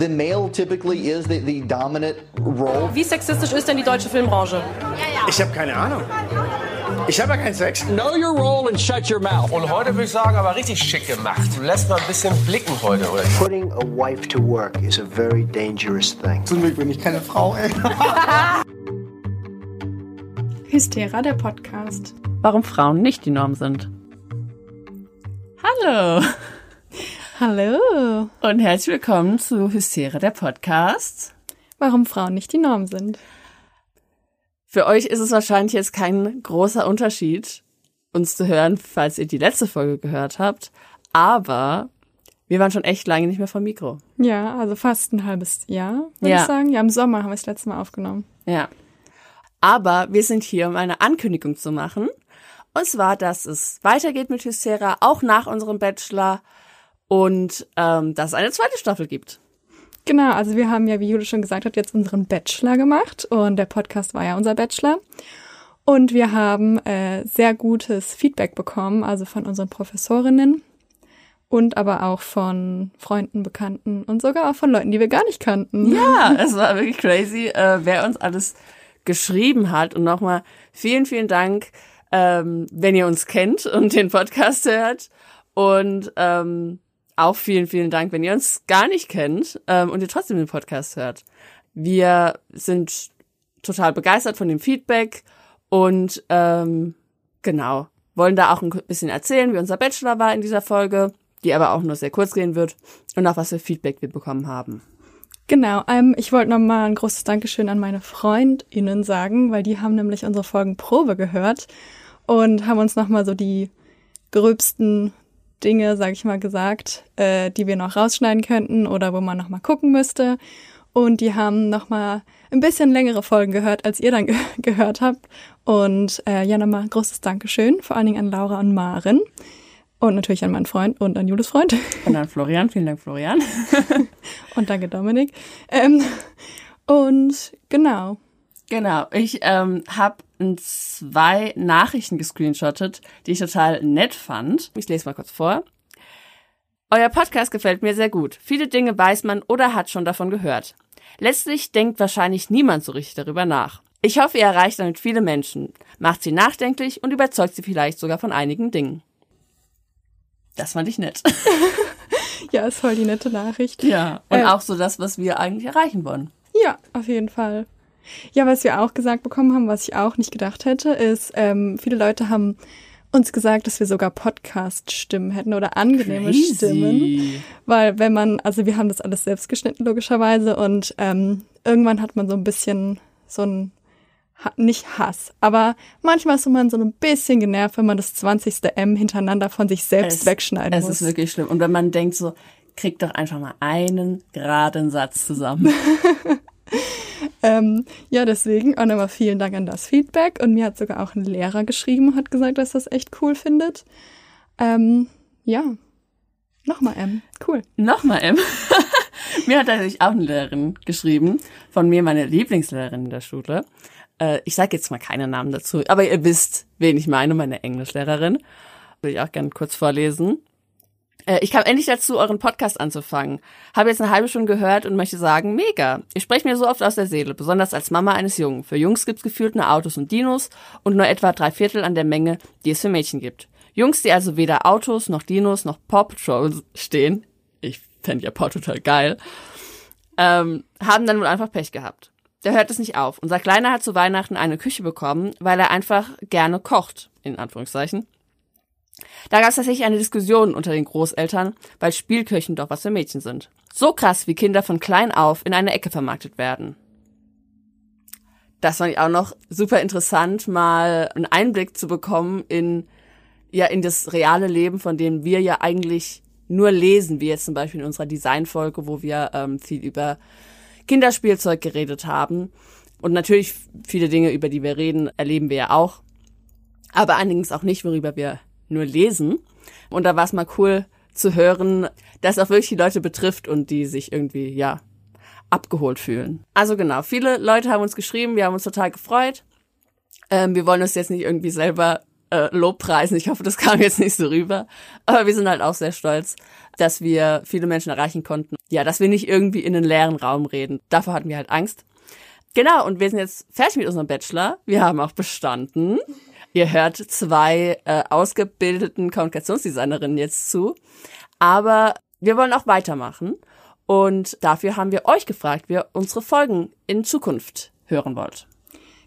the male typically is the dominant role. Wie sexistisch ist denn die deutsche Filmbranche? Ich habe keine Ahnung. Ich habe ja keinen Sex. Know your role and shut your mouth. Und heute würde ich sagen, aber richtig schick gemacht. Du lässt mal ein bisschen blicken heute, oder? Putting a wife to work is a very dangerous thing. Zum Glück bin ich keine Frau, ey. Hysteria, der Podcast. Warum Frauen nicht die Norm sind. Hallo. Hallo. Und herzlich willkommen zu Hysteria, der Podcast. Warum Frauen nicht die Norm sind. Für euch ist es wahrscheinlich jetzt kein großer Unterschied, uns zu hören, falls ihr die letzte Folge gehört habt. Aber wir waren schon echt lange nicht mehr vom Mikro. Ja, also fast ein halbes Jahr, würde ich sagen. Ja, im Sommer haben wir das letzte Mal aufgenommen. Ja. Aber wir sind hier, um eine Ankündigung zu machen. Und zwar, dass es weitergeht mit Hysteria, auch nach unserem Bachelor. Und dass es eine zweite Staffel gibt. Genau, also wir haben ja, wie Jule schon gesagt hat, jetzt unseren Bachelor gemacht und der Podcast war ja unser Bachelor und wir haben sehr gutes Feedback bekommen, also von unseren Professorinnen und aber auch von Freunden, Bekannten und sogar auch von Leuten, die wir gar nicht kannten. Ja, es war wirklich crazy, wer uns alles geschrieben hat und nochmal vielen, vielen Dank, wenn ihr uns kennt und den Podcast hört und auch vielen, vielen Dank, wenn ihr uns gar nicht kennt und ihr trotzdem den Podcast hört. Wir sind total begeistert von dem Feedback und genau, wollen da auch ein bisschen erzählen, wie unser Bachelor war in dieser Folge, die aber auch nur sehr kurz gehen wird und auch was für Feedback wir bekommen haben. Genau, ich wollte nochmal ein großes Dankeschön an meine FreundInnen sagen, weil die haben nämlich unsere Folgenprobe gehört und haben uns nochmal so die gröbsten Dinge, sag ich mal, gesagt, die wir noch rausschneiden könnten oder wo man nochmal gucken müsste. Und die haben nochmal ein bisschen längere Folgen gehört, als ihr dann gehört habt. Und ja, nochmal großes Dankeschön, vor allen Dingen an Laura und Maren. Und natürlich an meinen Freund und an Jules Freund. Und an Florian, vielen Dank Florian. Und danke Dominik. Und genau. Genau, ich habe 2 Nachrichten gescreenshottet, die ich total nett fand. Ich lese mal kurz vor. Euer Podcast gefällt mir sehr gut. Viele Dinge weiß man oder hat schon davon gehört. Letztlich denkt wahrscheinlich niemand so richtig darüber nach. Ich hoffe, ihr erreicht damit viele Menschen, macht sie nachdenklich und überzeugt sie vielleicht sogar von einigen Dingen. Das fand ich nett. Ja, ist voll die nette Nachricht. Ja, und auch so das, was wir eigentlich erreichen wollen. Ja, auf jeden Fall. Ja, was wir auch gesagt bekommen haben, was ich auch nicht gedacht hätte, ist, viele Leute haben uns gesagt, dass wir sogar Podcast-Stimmen hätten oder angenehme Crazy. Stimmen, weil wenn man, also wir haben das alles selbst geschnitten logischerweise und irgendwann hat man so ein bisschen so ein, nicht Hass, aber manchmal ist man so ein bisschen genervt, wenn man das 20. M hintereinander von sich selbst wegschneiden muss. Es ist wirklich schlimm und wenn man denkt so, krieg doch einfach mal einen geraden Satz zusammen. Ja, deswegen auch nochmal vielen Dank an das Feedback. Und mir hat sogar auch ein Lehrer geschrieben, hat gesagt, dass das echt cool findet. Ja, nochmal M, cool. Nochmal M. Mir hat natürlich auch eine Lehrerin geschrieben, von mir meine Lieblingslehrerin in der Schule. Ich sage jetzt mal keine Namen dazu, aber ihr wisst, wen ich meine, meine Englischlehrerin. Will ich auch gerne kurz vorlesen. Ich kam endlich dazu, euren Podcast anzufangen. Habe jetzt eine halbe Stunde gehört und möchte sagen, mega. Ihr sprecht mir so oft aus der Seele, besonders als Mama eines Jungen. Für Jungs gibt's gefühlt nur Autos und Dinos und nur etwa 3/4 an der Menge, die es für Mädchen gibt. Jungs, die also weder Autos noch Dinos noch Paw Patrol stehen, ich fände ja Paw total geil, haben dann wohl einfach Pech gehabt. Der hört es nicht auf. Unser Kleiner hat zu Weihnachten eine Küche bekommen, weil er einfach gerne kocht, in Anführungszeichen. Da gab es tatsächlich eine Diskussion unter den Großeltern, weil Spielküchen doch was für Mädchen sind. So krass, wie Kinder von klein auf in eine Ecke vermarktet werden. Das fand ich auch noch super interessant, mal einen Einblick zu bekommen in das reale Leben, von dem wir ja eigentlich nur lesen, wie jetzt zum Beispiel in unserer Designfolge, wo wir viel über Kinderspielzeug geredet haben. Und natürlich viele Dinge, über die wir reden, erleben wir ja auch. Aber allerdings auch nicht, worüber wir nur lesen. Und da war es mal cool zu hören, dass auch wirklich die Leute betrifft und die sich irgendwie, ja, abgeholt fühlen. Also genau, viele Leute haben uns geschrieben, wir haben uns total gefreut. Wir wollen uns jetzt nicht irgendwie selber Lobpreisen. Ich hoffe, das kam jetzt nicht so rüber. Aber wir sind halt auch sehr stolz, dass wir viele Menschen erreichen konnten. Ja, dass wir nicht irgendwie in einen leeren Raum reden. Davor hatten wir halt Angst. Genau, und wir sind jetzt fertig mit unserem Bachelor. Wir haben auch bestanden. Ihr hört zwei ausgebildeten Kommunikationsdesignerinnen jetzt zu. Aber wir wollen auch weitermachen. Und dafür haben wir euch gefragt, wie ihr unsere Folgen in Zukunft hören wollt.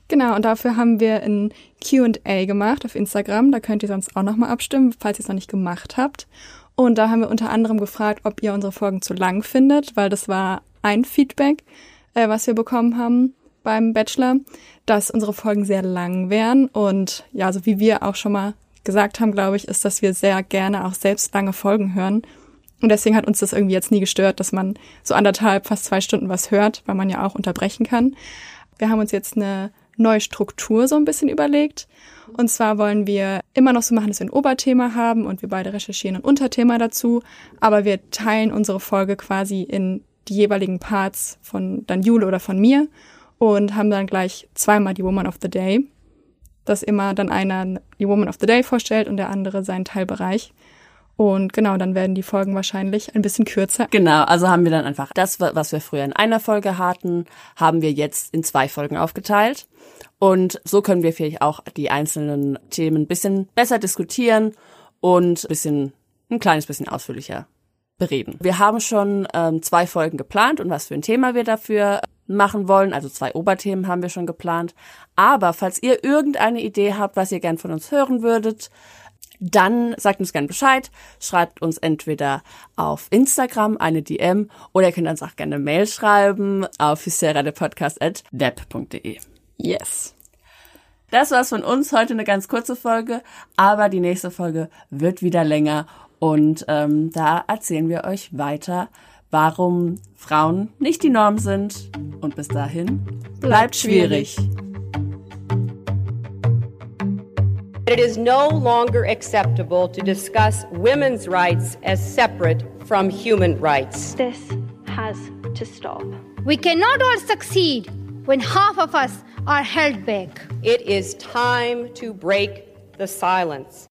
Genau, und dafür haben wir ein Q&A gemacht auf Instagram. Da könnt ihr sonst auch nochmal abstimmen, falls ihr es noch nicht gemacht habt. Und da haben wir unter anderem gefragt, ob ihr unsere Folgen zu lang findet, weil das war ein Feedback, was wir bekommen haben beim Bachelor, dass unsere Folgen sehr lang wären. Und ja, so wie wir auch schon mal gesagt haben, glaube ich, ist, dass wir sehr gerne auch selbst lange Folgen hören. Und deswegen hat uns das irgendwie jetzt nie gestört, dass man so anderthalb, fast 2 Stunden was hört, weil man ja auch unterbrechen kann. Wir haben uns jetzt eine neue Struktur so ein bisschen überlegt. Und zwar wollen wir immer noch so machen, dass wir ein Oberthema haben und wir beide recherchieren ein Unterthema dazu. Aber wir teilen unsere Folge quasi in die jeweiligen Parts von dann Jule oder von mir und haben dann gleich zweimal die Woman of the Day, dass immer dann einer die Woman of the Day vorstellt und der andere seinen Teilbereich. Und genau, dann werden die Folgen wahrscheinlich ein bisschen kürzer. Genau, also haben wir dann einfach das, was wir früher in einer Folge hatten, haben wir jetzt in 2 Folgen aufgeteilt. Und so können wir vielleicht auch die einzelnen Themen ein bisschen besser diskutieren und ein kleines bisschen ausführlicher bereden. Wir haben schon 2 Folgen geplant und was für ein Thema wir dafür machen wollen. Also 2 Oberthemen haben wir schon geplant. Aber falls ihr irgendeine Idee habt, was ihr gern von uns hören würdet, dann sagt uns gerne Bescheid, schreibt uns entweder auf Instagram eine DM oder ihr könnt uns auch gerne eine Mail schreiben auf hysteriadepodcast@web.de. Yes. Das war's von uns. Heute eine ganz kurze Folge, aber die nächste Folge wird wieder länger und da erzählen wir euch weiter, warum Frauen nicht die Norm sind. Und bis dahin, bleibt schwierig. It is no longer acceptable to discuss women's rights as separate from human rights. This has to stop. We cannot all succeed when half of us are held back. It is time to break the silence.